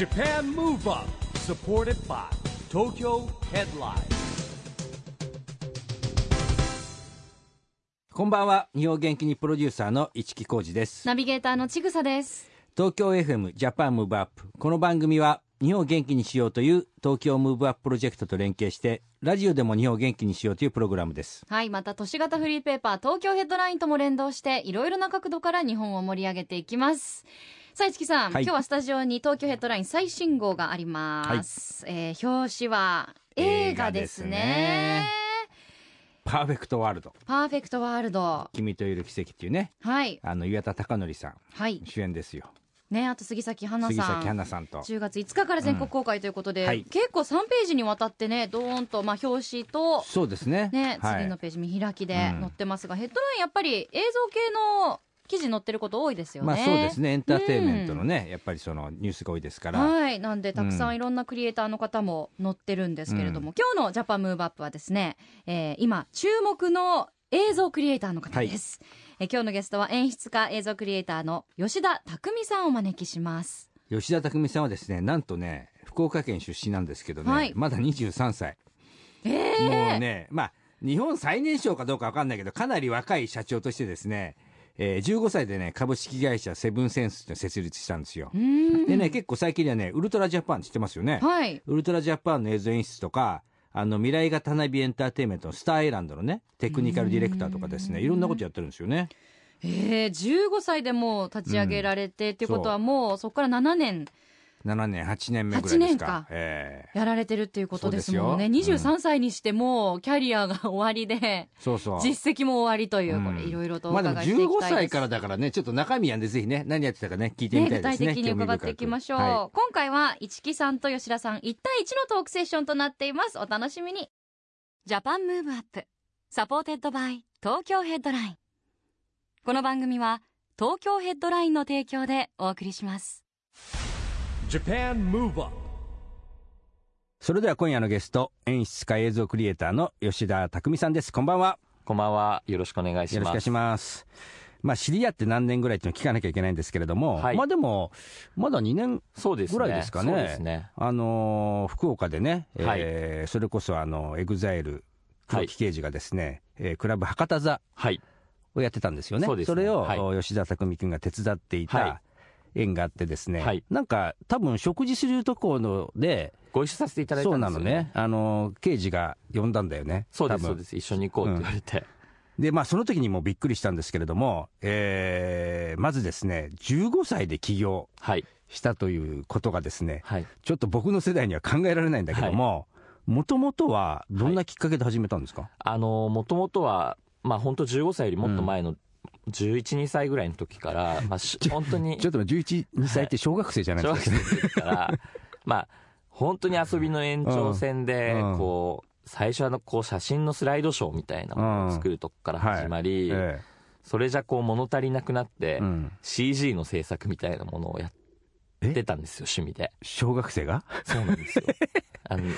Japan Move Up, supported by Tokyo Headline. こんばんは。日本元気にプロデューサーの市木浩司です。ナビゲーターのちぐさです。東京 FM Japan Move Up。この番組は日本を元気にしようという東京ムーブアッププロジェクトと連携してラジオでも日本を元気にしようというプログラムです。はい、また都市型フリーペーパー東京ヘッドラインとも連動していろいろな角度から日本を盛り上げていきます。さあ市木さん、はい、今日はスタジオに東京ヘッドライン最新号があります、はい。表紙は映画ですね。パーフェクトワールド。パーフェクトワールド、君といる奇跡っていうね、はい、岩田剛典さん、はい、主演ですよね。あと杉咲花さん、と10月5日から全国公開ということで、うん、はい、結構3ページにわたってね、ドーンと、まあ、表紙と、そうですね、ね、次のページ見開きで載ってますが、うん、ヘッドラインやっぱり映像系の記事載ってること多いですよね。まあ、そうですね。エンターテインメントのね、うん、やっぱりそのニュースが多いですから、はい、なんでたくさんいろんなクリエイターの方も載ってるんですけれども、うん、今日のジャパンムーブアップはですね、今注目の映像クリエイターの方です、はい。今日のゲストは演出家、映像クリエイターの吉田匠さんをお招きします。吉田匠さんはですね、なんとね、福岡県出身なんですけどね、はい、まだ23歳。もうね、まあ日本最年少かどうか分かんないけど、かなり若い社長としてですね、15歳でね、株式会社セブンセンスって設立したんですよ。でね、結構最近ではね、ウルトラジャパン知ってますよね、はい、ウルトラジャパンの映像演出とか、未来型ナビエンターテインメントのスターアイランドのね、テクニカルディレクターとかですね、いろんなことやってるんですよね。15歳でもう立ち上げられてっていうことは、もうそこから7年8年目ぐらいですか、やられてるっていうことですもんね。23歳にしてもうキャリアが終わりで、そうそう、実績も終わりという、これいろいろとお伺いしていきたいです。まあ、でも15歳からだからね、ちょっと中身やんで、ぜひね、何やってたかね、聞いてみたいですね。具体的に伺っていきましょう、はい、今回は市木さんと吉田さん1対1のトークセッションとなっています。お楽しみに。ジャパンムーブアップサポーテッドバイ東京ヘッドライン。この番組は東京ヘッドラインの提供でお送りします。Japan Move Up。 それでは今夜のゲスト、演出家映像クリエイターの吉田匠さんです。こんばんは。こんばんは。よろしくお願いします。よろしくお願いします。まあ、知り合って何年ぐらいっていうのを聞かなきゃいけないんですけれども、はい、まあでもまだ2年ぐらいですかね。そうですね。そうですね。福岡でね、はい、それこそエグザイル黒木啓司がですね、はい、クラブ博多座をやってたんですよね。そうですね。それを、はい、吉田匠君が手伝っていた、はい、縁があってですね、はい、なんか多分食事するところでご一緒させていただいたんですよね。そうなのね、刑事が呼んだんだよね。そうです、そうです、一緒に行こうって言われて、うん、でまあその時にもびっくりしたんですけれども、まずですね、15歳で起業したということがですね、はい、ちょっと僕の世代には考えられないんだけども、もともとはどんなきっかけで始めたんですか？はい、もともとはまあ本当15歳よりもっと前の、うん、11、2歳ぐらいの時から、まあ、本当にちょっと11、2歳って小学生じゃないですか、はい、小学生ですからまあ本当に遊びの延長線で、うん、こう最初こう写真のスライドショーみたいなものを作るとこから始まり、うん、はい、それじゃこう物足りなくなって、うん、CG の制作みたいなものをやってたんですよ、趣味で。小学生が？そうなんですよ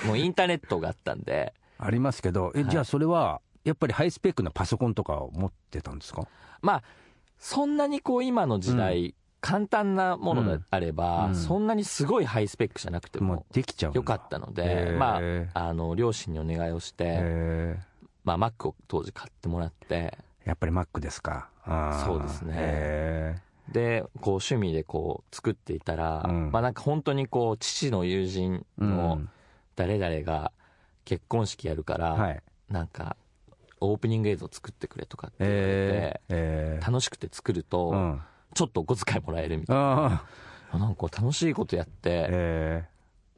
もうインターネットがあったんでありますけど、はい、じゃあそれはやっぱりハイスペックなパソコンとかを持ってたんですか？まあそんなにこう今の時代、うん、簡単なものであれば、うん、そんなにすごいハイスペックじゃなくてもできちゃうよかったので、まあ両親にお願いをして、まあ Mac を当時買ってもらって。やっぱり Mac ですか？あ、そうですね、でこう趣味でこう作っていたら、うん、まあなんか本当にこう父の友人の誰々が結婚式やるから、はい、なんかオープニング映像作ってくれとかって言われて、楽しくて作ると、うん、ちょっとお小遣いもらえるみたいな、なんか楽しいことやって、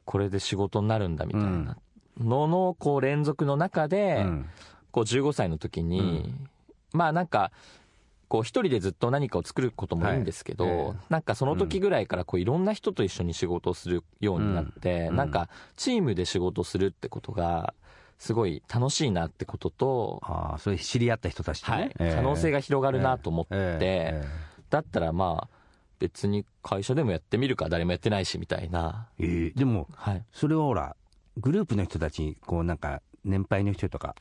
これで仕事になるんだみたいなののこう連続の中で、うん、こう15歳の時に、うん、まあなんかこう一人でずっと何かを作ることもいいんですけど、はい、なんかその時ぐらいからこういろんな人と一緒に仕事をするようになって、うん、なんかチームで仕事をするってことがすごい楽しいなってことと、あ、それ知り合った人たちとね、はい、可能性が広がるなと思って、だったらまあ別に会社でもやってみるか、誰もやってないしみたいな、でも、はい、それはほらグループの人たち、こうなんか年配の人とか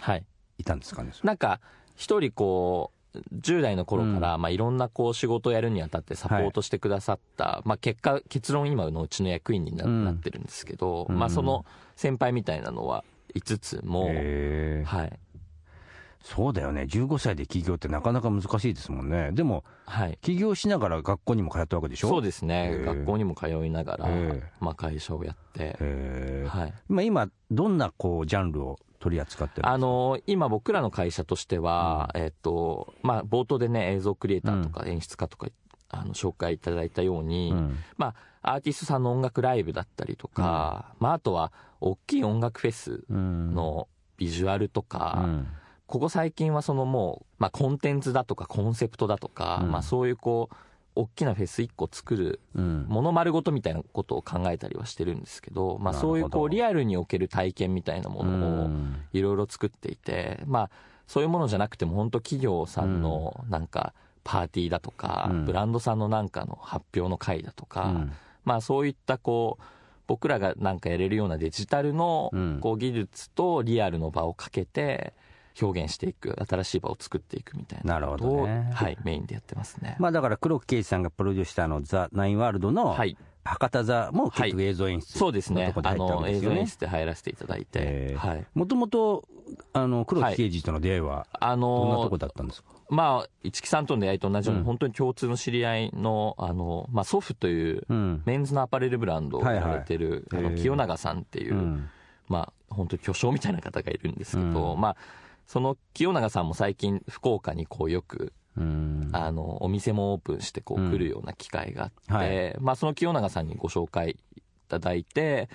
いたんですかね、はい、なんか一人こう10代の頃から、いろんなこう仕事をやるにあたってサポートしてくださった、結果結論今のうちの役員に なってるんですけど、その先輩みたいなのは5つも、はい、そうだよね。15歳で起業ってなかなか難しいですもんね。でも、はい、起業しながら学校にも通ったわけでしょ。そうですね、学校にも通いながら、会社をやって、はい、今どんなこうジャンルを取り扱ってるんですか？今僕らの会社としては、冒頭でね映像クリエイターとか演出家とか、紹介いただいたように、アーティストさんの音楽ライブだったりとか、あとは大きい音楽フェスのビジュアルとか、ここ最近はそのもう、コンテンツだとかコンセプトだとか、そういうこう大きなフェス1個作るもの丸ごとみたいなことを考えたりはしてるんですけど、そういうこうリアルにおける体験みたいなものをいろいろ作っていて、そういうものじゃなくても本当企業さんのなんかパーティーだとか、ブランドさんのなんかの発表の会だとか、そういったこう僕らがなんかやれるようなデジタルのこう技術とリアルの場をかけて表現していく、新しい場を作っていくみたいなことを、はい、メインでやってますね。だから黒木啓司さんがプロデュースしたザ・ナインワールドの、はい、博多座も結局映像演出、そうですね、映像演出で入らせていただいて、もともと黒木啓司との出会いはどんなとこだったんですか？一木さんとの出会いと同じように、本当に共通の知り合いの、祖父というメンズのアパレルブランドをやれてる、清永さんっていう、本当に巨匠みたいな方がいるんですけど、その清永さんも最近福岡にこうよくお店もオープンしてこう来るような機会があって、その清永さんにご紹介いただいて、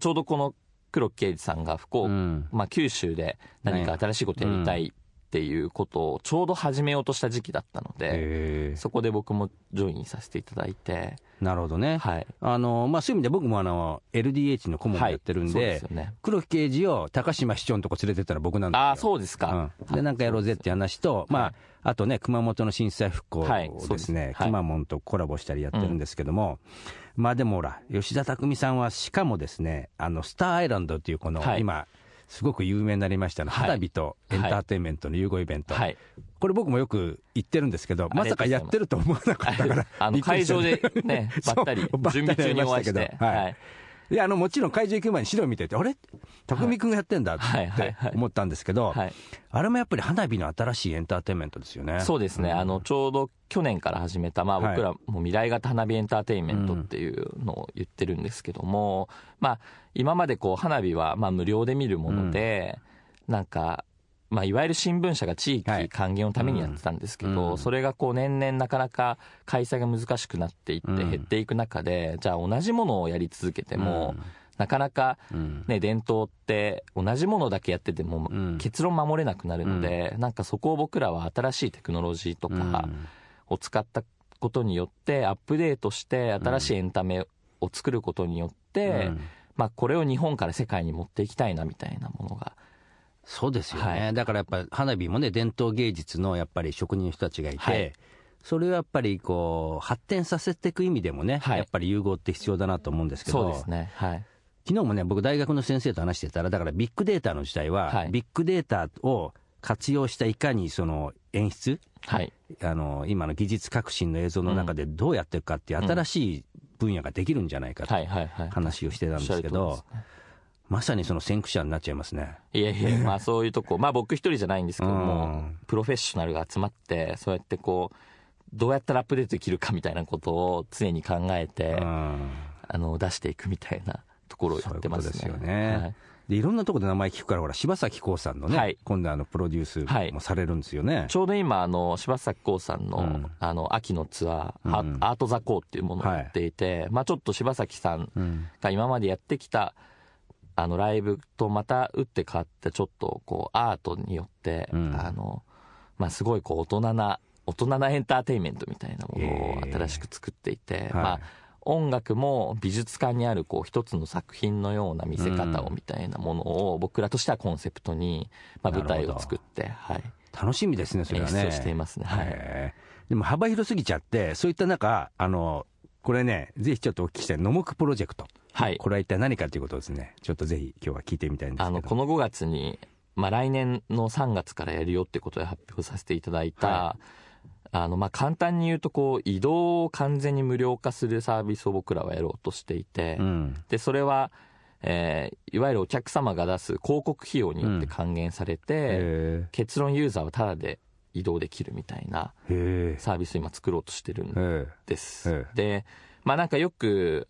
ちょうどこの黒木啓司さんが福岡、九州で何か新しいことやりたいっていうことをちょうど始めようとした時期だったので、そこで僕もジョインさせていただいて。なるほどね、はい、そういう意味で僕もLDH の顧問やってるんで、黒木啓司を高島市長のとこ連れてったら僕なんですよ。そうですか、でなんかやろうぜって話と、あとね熊本の震災復興をですね、くまモンとコラボしたりやってるんですけども、でもほら吉田拓海さんはしかもですね、スターアイランドっていうこの、今すごく有名になりましたの、花火とエンターテインメントの融合イベント、これ僕もよく行ってるんですけど、まさかやってると思わなかったから、会場でねばったり準備中にお会いして、もちろん会場行く前に資料見てて、あれ匠君がやってんだって思ったんですけど、あれもやっぱり花火の新しいエンターテインメントですよね。そうですね、ちょうど去年から始めた、僕らも未来型花火エンターテインメントっていうのを言ってるんですけども、今までこう花火は無料で見るもので、なんかいわゆる新聞社が地域還元のためにやってたんですけど、それがこう年々なかなか開催が難しくなっていって減っていく中で、じゃあ同じものをやり続けても、なかなかね伝統って同じものだけやってても結論守れなくなるので、なんかそこを僕らは新しいテクノロジーとかを使ったことによってアップデートして新しいエンタメを作ることによって、これを日本から世界に持っていきたいなみたいなものが。そうですよね、だからやっぱり花火もね伝統芸術のやっぱり職人の人たちがいて、それをやっぱりこう発展させていく意味でもね、やっぱり融合って必要だなと思うんですけど、そうですね、昨日もね僕大学の先生と話してたら、だからビッグデータの時代は、ビッグデータを活用したいかにその演出、今の技術革新の映像の中でどうやっていくかっていう新しい分野ができるんじゃないかと話をしてたんですけど、まさにその先駆者になっちゃいますね。いやいや、そういうとこ、僕一人じゃないんですけども、プロフェッショナルが集まって、そうやってこう、どうやったらアップデートできるかみたいなことを常に考えて、出していくみたいなところをやってますね。そういうことですよね。でいろんなところで名前聞くから、ほら柴咲コウさんのね、今度プロデュースもされるんですよね。ちょうど今柴咲コウさんの、秋のツアー、アートザコウっていうものをやっていて、ちょっと柴咲さんが今までやってきたライブとまた打って変わってちょっとこうアートによって、すごいこう大人なエンターテインメントみたいなものを新しく作っていて、音楽も美術館にあるこう一つの作品のような見せ方をみたいなものを僕らとしてはコンセプトに、舞台を作って、楽しみですねそれはね。演出をしていますね、でも幅広すぎちゃって、そういった中これねぜひちょっとお聞きしたいノモクプロジェクト、これは一体何かということをですね、ちょっとぜひ今日は聞いてみたいんですけど、この5月にまあ、来年の3月からやるよってことで発表させていただいた、はい、まあ簡単に言うとこう移動を完全に無料化するサービスを僕らはやろうとしていて、うん、でそれは、いわゆるお客様が出す広告費用によって還元されて、うん、結論ユーザーはタダで移動できるみたいなサービスを今作ろうとしてるんです。で、まあなんかよく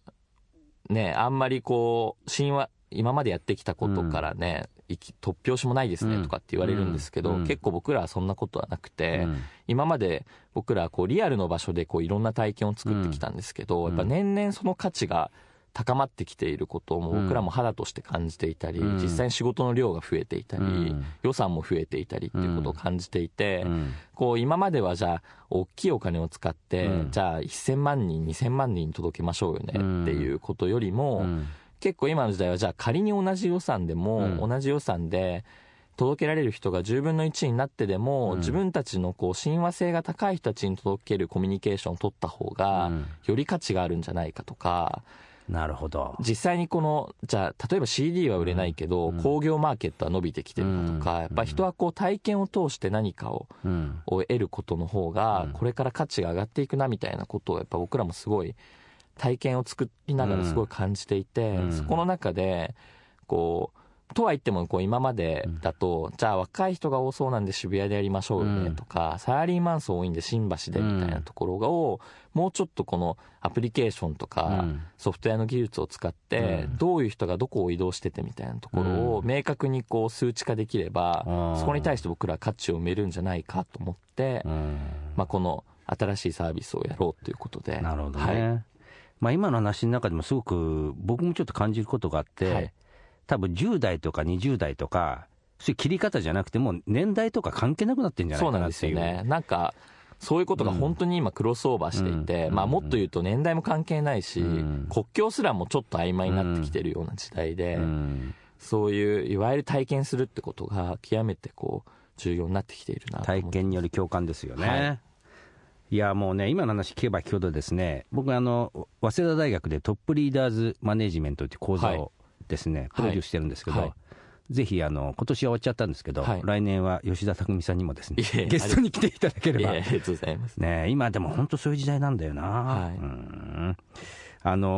ね、あんまりこう神話今までやってきたことからね、うん、突拍子もないですねとかって言われるんですけど、うん、結構僕らはそんなことはなくて、うん、今まで僕らはこうリアルの場所でこういろんな体験を作ってきたんですけど、うん、やっぱ年々その価値が高まってきていることを僕らも肌として感じていたり、うん、実際に仕事の量が増えていたり、うん、予算も増えていたりっていうことを感じていて、うん、こう今まではじゃあ大きいお金を使って、うん、じゃあ1000万人2000万人に届けましょうよねっていうことよりも、うん、結構今の時代はじゃあ仮に同じ予算でも、うん、同じ予算で届けられる人が10分の1になってでも、うん、自分たちのこう親和性が高い人たちに届けるコミュニケーションを取った方が、うん、より価値があるんじゃないかとか、なるほど、実際にこのじゃあ例えば CD は売れないけど、うん、工業マーケットは伸びてきてるとか、うん、やっぱ人はこう体験を通して何かを、うん、を得ることの方がこれから価値が上がっていくなみたいなことをやっぱ僕らもすごい体験を作りながらすごい感じていて、うん、そこの中でこうとは言ってもこう今までだと、うん、じゃあ若い人が多そうなんで渋谷でやりましょうよねとか、うん、サラリーマン層多いんで新橋でみたいなところを、うん、もうちょっとこのアプリケーションとかソフトウェアの技術を使ってどういう人がどこを移動しててみたいなところを明確にこう数値化できれば、そこに対して僕ら価値を埋めるんじゃないかと思って、まあ、この新しいサービスをやろうということで。なるほどね、はい、まあ、今の話の中でもすごく僕もちょっと感じることがあって、はい、多分10代とか20代とかそういう切り方じゃなくてもう年代とか関係なくなってるんじゃないかなっていう。そうなんですよね、なんかそういうことが本当に今クロスオーバーしていて、うん、まあ、もっと言うと年代も関係ないし、うん、国境すらもちょっと曖昧になってきてるような時代で、うん、そういういわゆる体験するってことが極めてこう重要になってきているなと思って。体験による共感ですよね、はい。いやもうね、今の話聞けば聞くほどですね、僕早稲田大学でトップリーダーズマネジメントという講座をですね、はい、プロデュースしてるんですけど、はいはい、ぜひ今年は終わっちゃったんですけど、はい、来年は吉田拓海さんにもですねゲストに来ていただければ。ありがとうございます、ね。今でも本当そういう時代なんだよな、はい、うん。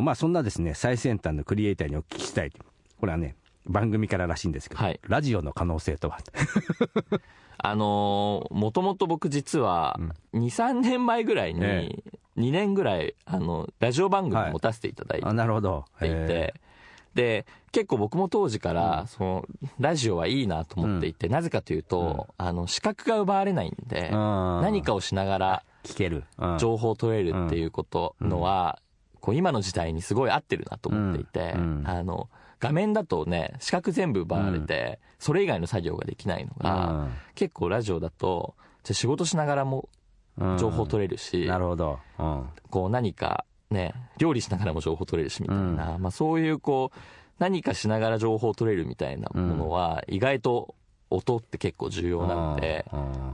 まあ、そんなですね最先端のクリエイターにお聞きしたい、これはね番組かららしいんですけど、はい、ラジオの可能性とはもともと僕実は 2,3 年前ぐらいに、2年ぐらいラジオ番組を持たせていただいて、はい、なるほど、で結構僕も当時から、うん、そのラジオはいいなと思っていて、うん、なぜかというと、うん、視覚が奪われないんで、何かをしながら聞ける、情報を取れるっていうことのは、うん、こう今の時代にすごい合ってるなと思っていて、うん、画面だとね視覚全部奪われて、うん、それ以外の作業ができないのが、うん、結構ラジオだとじゃ仕事しながらも情報取れるし、うん、なるほど、うん、こう何かね、料理しながらも情報取れるしみたいな、うん、まあ、そういうこう何かしながら情報取れるみたいなものは、意外と音って結構重要なので、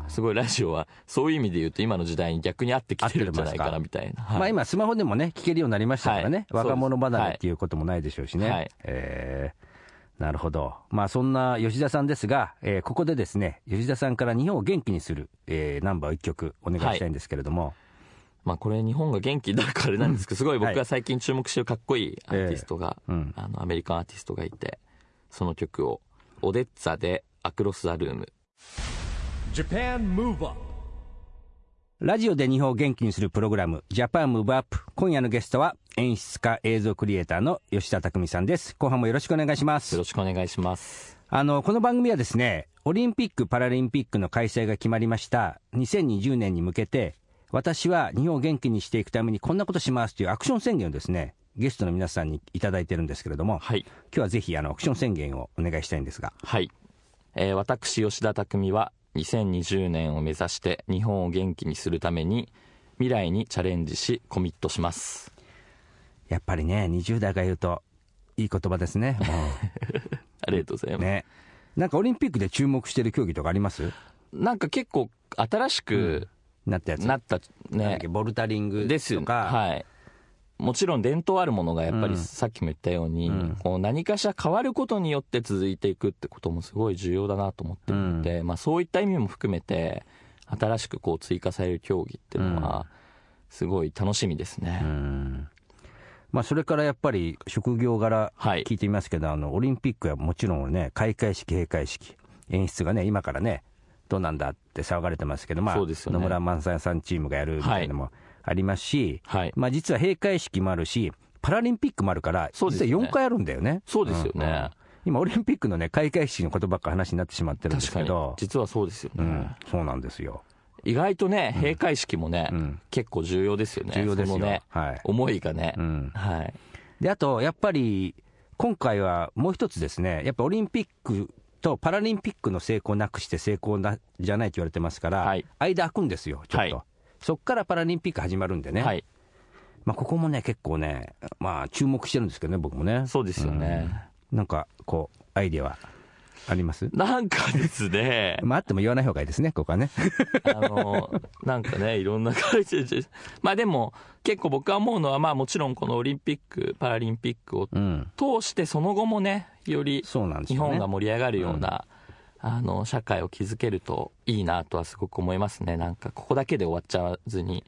すごいラジオはそういう意味で言うと今の時代に逆に合ってきてるんじゃないかなみたいな、はい。まあ、今スマホでもね聞けるようになりましたからね、はい、若者離れっていうこともないでしょうしね、はい。なるほど。まあ、そんな吉田さんですが、ここでですね吉田さんから日本を元気にする、ナンバーを1曲お願いしたいんですけれども、はい。まあ、これ日本が元気だからあれなんですけど、すごい僕が最近注目してるかっこいいアーティストが、アメリカンアーティストがいて、その曲をオデッツァでアクロス・ザ・ルーム。Japan Move Up。ラジオで日本を元気にするプログラム Japan Move Up。今夜のゲストは演出家映像クリエイターの吉田拓海さんです。後半もよろしくお願いします。よろしくお願いします。この番組はですね、オリンピック・パラリンピックの開催が決まりました2020年に向けて、私は日本を元気にしていくためにこんなことしますというアクション宣言をですねゲストの皆さんにいただいてるんですけれども、はい、今日はぜひアクション宣言をお願いしたいんですが、はい。私吉田拓海は2020年を目指して日本を元気にするために未来にチャレンジしコミットします。やっぱりね20代が言うといい言葉ですねありがとうございます、ね。なんかオリンピックで注目してる競技とかあります？なんか結構新しく、うん、なったやつ、なったね、ボルタリングとかですよね、はい、もちろん伝統あるものがやっぱりさっきも言ったように、うん、こう何かしら変わることによって続いていくってこともすごい重要だなと思ってるので、うんまあ、そういった意味も含めて新しくこう追加される競技っていうのはすごい楽しみですね、うんうんまあ、それからやっぱり職業柄聞いてみますけど、はい、オリンピックはもちろんね開会式閉会式演出がね今からねどうなんだって騒がれてますけど、まあね、野村萬斎さんチームがやるみたいなのもありますし、はいまあ、実は閉会式もあるしパラリンピックもあるから、ね、実は4回あるんだよね。そうですよね、うん、今オリンピックの、ね、開会式のことばっか話になってしまってるんですけど実はそうですよね、うん、そうなんですよ。意外とね閉会式もね、うん、結構重要ですよね。重要ですよ、ねはい、思いがね、うんはい、であとやっぱり今回はもう一つですねやっぱオリンピックとパラリンピックの成功なくして成功なじゃないと言われてますから、はい、間空くんですよちょっと、はい、そっからパラリンピック始まるんでね、はいまあ、ここもね結構ね、まあ、注目してるんですけどね僕もね。そうですよね、うん、なんかこうアイデアはあります？なんかですねまああっても言わない方がいいですねここはねなんかねいろんな感じでまあでも結構僕は思うのはまあもちろんこのオリンピックパラリンピックを通してその後もねより日本が盛り上がるような、うん、社会を築けるといいなとはすごく思いますね。なんかここだけで終わっちゃわずに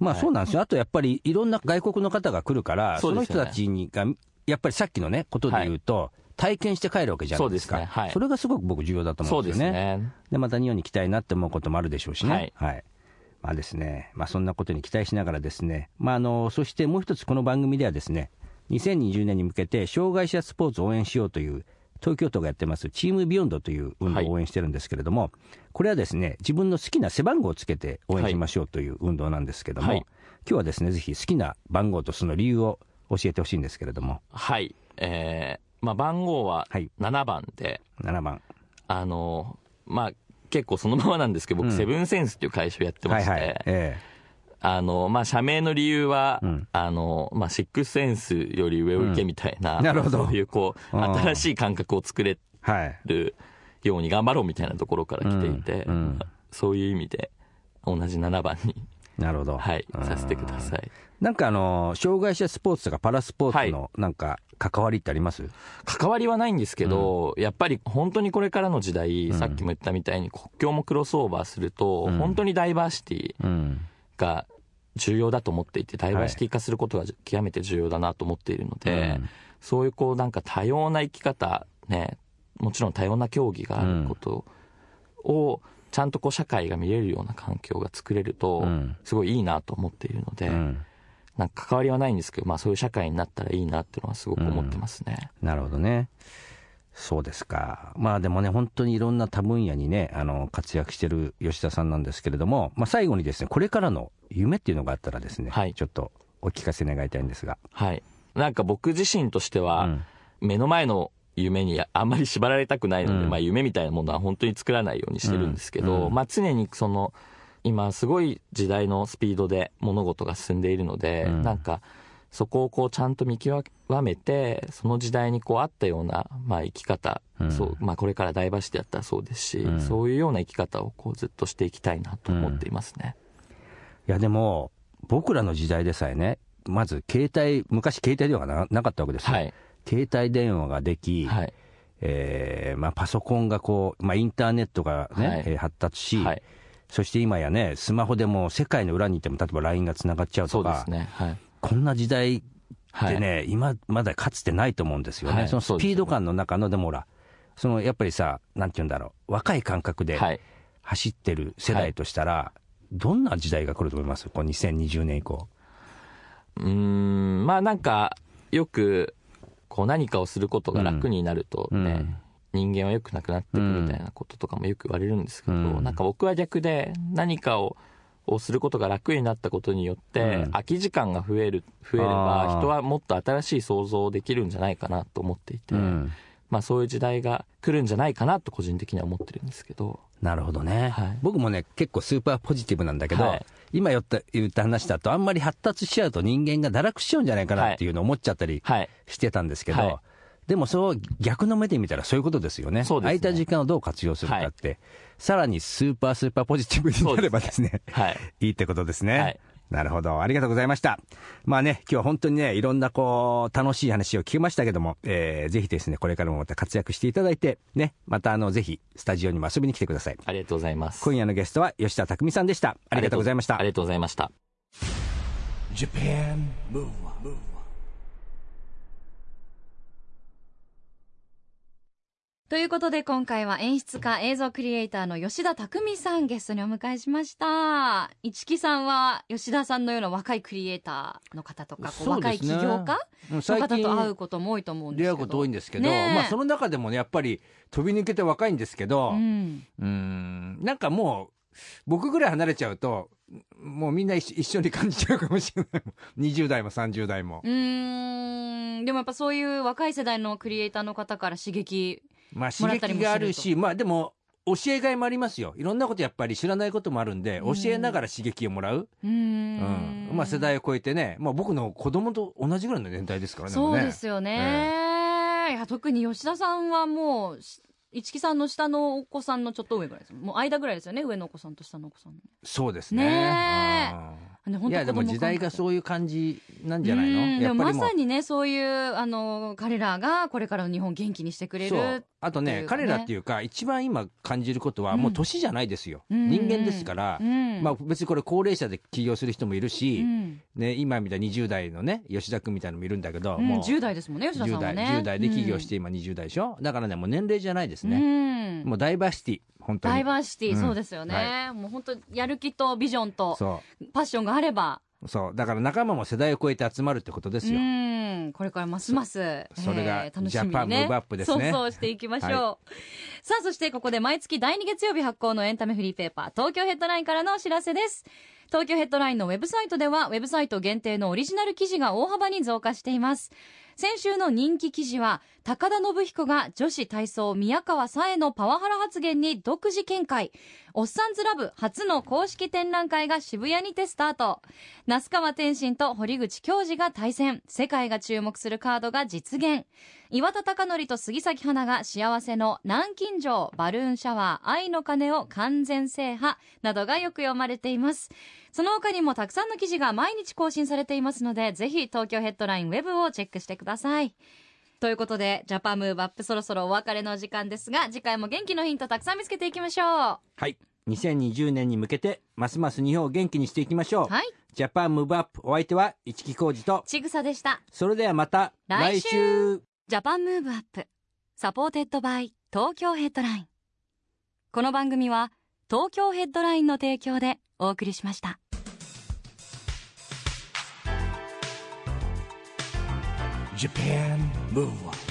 まあそうなんですよ、はい、あとやっぱりいろんな外国の方が来るからその人たちにがやっぱりさっきのねことで言うと、はい体験して帰るわけじゃないですか。 そうですね、はい、それがすごく僕重要だと思うんですよね。 そうですね。でまた日本に来たいなって思うこともあるでしょうしね、はいはいまあですねまあ、そんなことに期待しながらですね、まあ、そしてもう一つこの番組ではですね2020年に向けて障害者スポーツを応援しようという東京都がやってますチームビヨンドという運動を応援してるんですけれども、はい、これはですね自分の好きな背番号をつけて応援しましょうという運動なんですけども、はい、今日はですねぜひ好きな番号とその理由を教えてほしいんですけれどもはい、まあ、番号は7番で、はい、7番まあ結構そのままなんですけど僕、うん、セブンセンスっていう会社をやってまして、はいはいまあ社名の理由は、うんまあ、シックスセンスより上を行けみたいな、うん、なるほどそういうこう新しい感覚を作れるように頑張ろうみたいなところから来ていて、うんうん、そういう意味で同じ7番になるほど、はい、させてください。なんか障害者スポーツとかパラスポーツのなんか関わりってあります？はい、関わりはないんですけど、うん、やっぱり本当にこれからの時代、うん、さっきも言ったみたいに国境もクロスオーバーすると、うん、本当にダイバーシティが重要だと思っていて、うん、ダイバーシティ化することが極めて重要だなと思っているので、はい、そういうこうなんか多様な生き方ね、もちろん多様な競技があることを、うんちゃんとこう社会が見れるような環境が作れるとすごいいいなと思っているので、うん、なんか関わりはないんですけど、まあ、そういう社会になったらいいなっていうのはすごく思ってますね、うん、なるほどね。そうですか。まあでもね本当にいろんな多分野にね活躍してる吉田さんなんですけれども、まあ、最後にですねこれからの夢っていうのがあったらですね、はい、ちょっとお聞かせ願いたいんですが、はい、なんか僕自身としては、うん、目の前の夢にあんまり縛られたくないので、うんまあ、夢みたいなものは本当に作らないようにしてるんですけど、うんまあ、常にその今すごい時代のスピードで物事が進んでいるので、うん、なんかそこをこうちゃんと見極めてその時代にこうあったような、まあ、生き方、うんそうまあ、これからダイバーシティだったらそうですし、うん、そういうような生き方をこうずっとしていきたいなと思っていますね、うん、いやでも僕らの時代でさえねまず携帯昔携帯電話がなかったわけですよ、はい携帯電話ができ、はいまあ、パソコンがこう、まあ、インターネットが、ねはい発達し、はい、そして今やねスマホでも世界の裏にいても例えば LINE がつながっちゃうとかそうですね、はい、こんな時代ってね、はい、今まだかつてないと思うんですよね、はい、そのスピード感の中のでもほらそのやっぱりさなんて言うんだろう若い感覚で走ってる世代としたら、はい、どんな時代が来ると思います？この2020年以降。まあなんかよくこう何かをすることが楽になるとね、うん、人間は良くなくなってくるみたいなこととかもよく言われるんですけど、うん、なんか僕は逆で何かをすることが楽になったことによって、うん、空き時間が増えれば人はもっと新しい想像できるんじゃないかなと思っていて、うんまあ、そういう時代が来るんじゃないかなと個人的には思ってるんですけど。なるほどね、はい、僕もね結構スーパーポジティブなんだけど、はい、今言った話だとあんまり発達しちゃうと人間が堕落しちゃうんじゃないかなっていうのを思っちゃったりしてたんですけど、はいはい、でもそう逆の目で見たらそういうことですよね。そうですね。空いた時間をどう活用するかって、はい、さらにスーパーポジティブになればですね、はい、いいってことですね、はい、なるほど。ありがとうございました。まあね、今日は本当にね、いろんなこう、楽しい話を聞きましたけども、ぜひですね、これからもまた活躍していただいて、ね、またぜひ、スタジオにも遊びに来てください。ありがとうございます。今夜のゲストは、吉田拓美さんでした。ありがとうございました。ありがとうございました。Japan Move Up。ということで今回は演出家映像クリエイターの吉田拓美さんゲストにお迎えしました。市木さんは吉田さんのような若いクリエイターの方とか、こう若い起業家の方と会うことも多いと思うんですけど、出会うこと多いんですけど、ね、まあ、その中でもねやっぱり飛び抜けて若いんですけど、なんかもう僕ぐらい離れちゃうともうみんな一緒に感じちゃうかもしれない。20代も30代も。でもやっぱそういう若い世代のクリエイターの方から刺激、まあ、刺激があるし、まあ、でも教えがいもありますよ。いろんなことやっぱり知らないこともあるんで、教えながら刺激をもらう、まあ、世代を超えてね、まあ、僕の子供と同じぐらいの年代ですからね。そうですよね、いや特に吉田さんはもう市木さんの下のお子さんのちょっと上ぐらいです。もう間ぐらいですよね、上のお子さんと下のお子さん。そうですね。いやでも時代がそういう感じなんじゃないの。やっぱりもうまさにね、そういう彼らがこれからの日本元気にしてくれる。あとね、彼らっていうか一番今感じることは、もう年じゃないですよ、人間ですから、まあ、別にこれ高齢者で起業する人もいるし、ね、今みたいな20代のね吉田君みたいなのもいるんだけど、もう10代ですもんね、吉田さんはね。10代で起業して今20代でしょ。だからね、もう年齢じゃないですね、もうダイバーシティ。本当にダイバーシティ、そうですよね、もう本当やる気とビジョンとパッションがあれば、そうだから仲間も世代を超えて集まるってことですよ。これからますます、それがジャパンムーブアップですね。そうしていきましょう、さあそしてここで毎月第2月曜日発行のエンタメフリーペーパー東京ヘッドラインからのお知らせです。東京ヘッドラインのウェブサイトではウェブサイト限定のオリジナル記事が大幅に増加しています。先週の人気記事は高田信彦が女子体操宮川紗絵のパワハラ発言に独自見解、おっさんずラブ初の公式展覧会が渋谷にてスタート、那須川天心と堀口恭司が対戦、世界が注目するカードが実現、岩田貴則と杉咲花が幸せの南京錠、バルーンシャワー、愛の鐘を完全制覇などがよく読まれています。その他にもたくさんの記事が毎日更新されていますので、ぜひ東京ヘッドラインウェブをチェックしてください。ということでジャパンムーブアップ、そろそろお別れの時間ですが、次回も元気のヒントたくさん見つけていきましょう。はい、2020年に向けてますます日本を元気にしていきましょう。はい、ジャパンムーブアップ、お相手は市木浩二とちぐさでした。それではまた来週。ジャパンムーブアップサポーテッドバイ東京ヘッドライン。この番組は東京ヘッドラインの提供でお送りしました。Japan Move Up.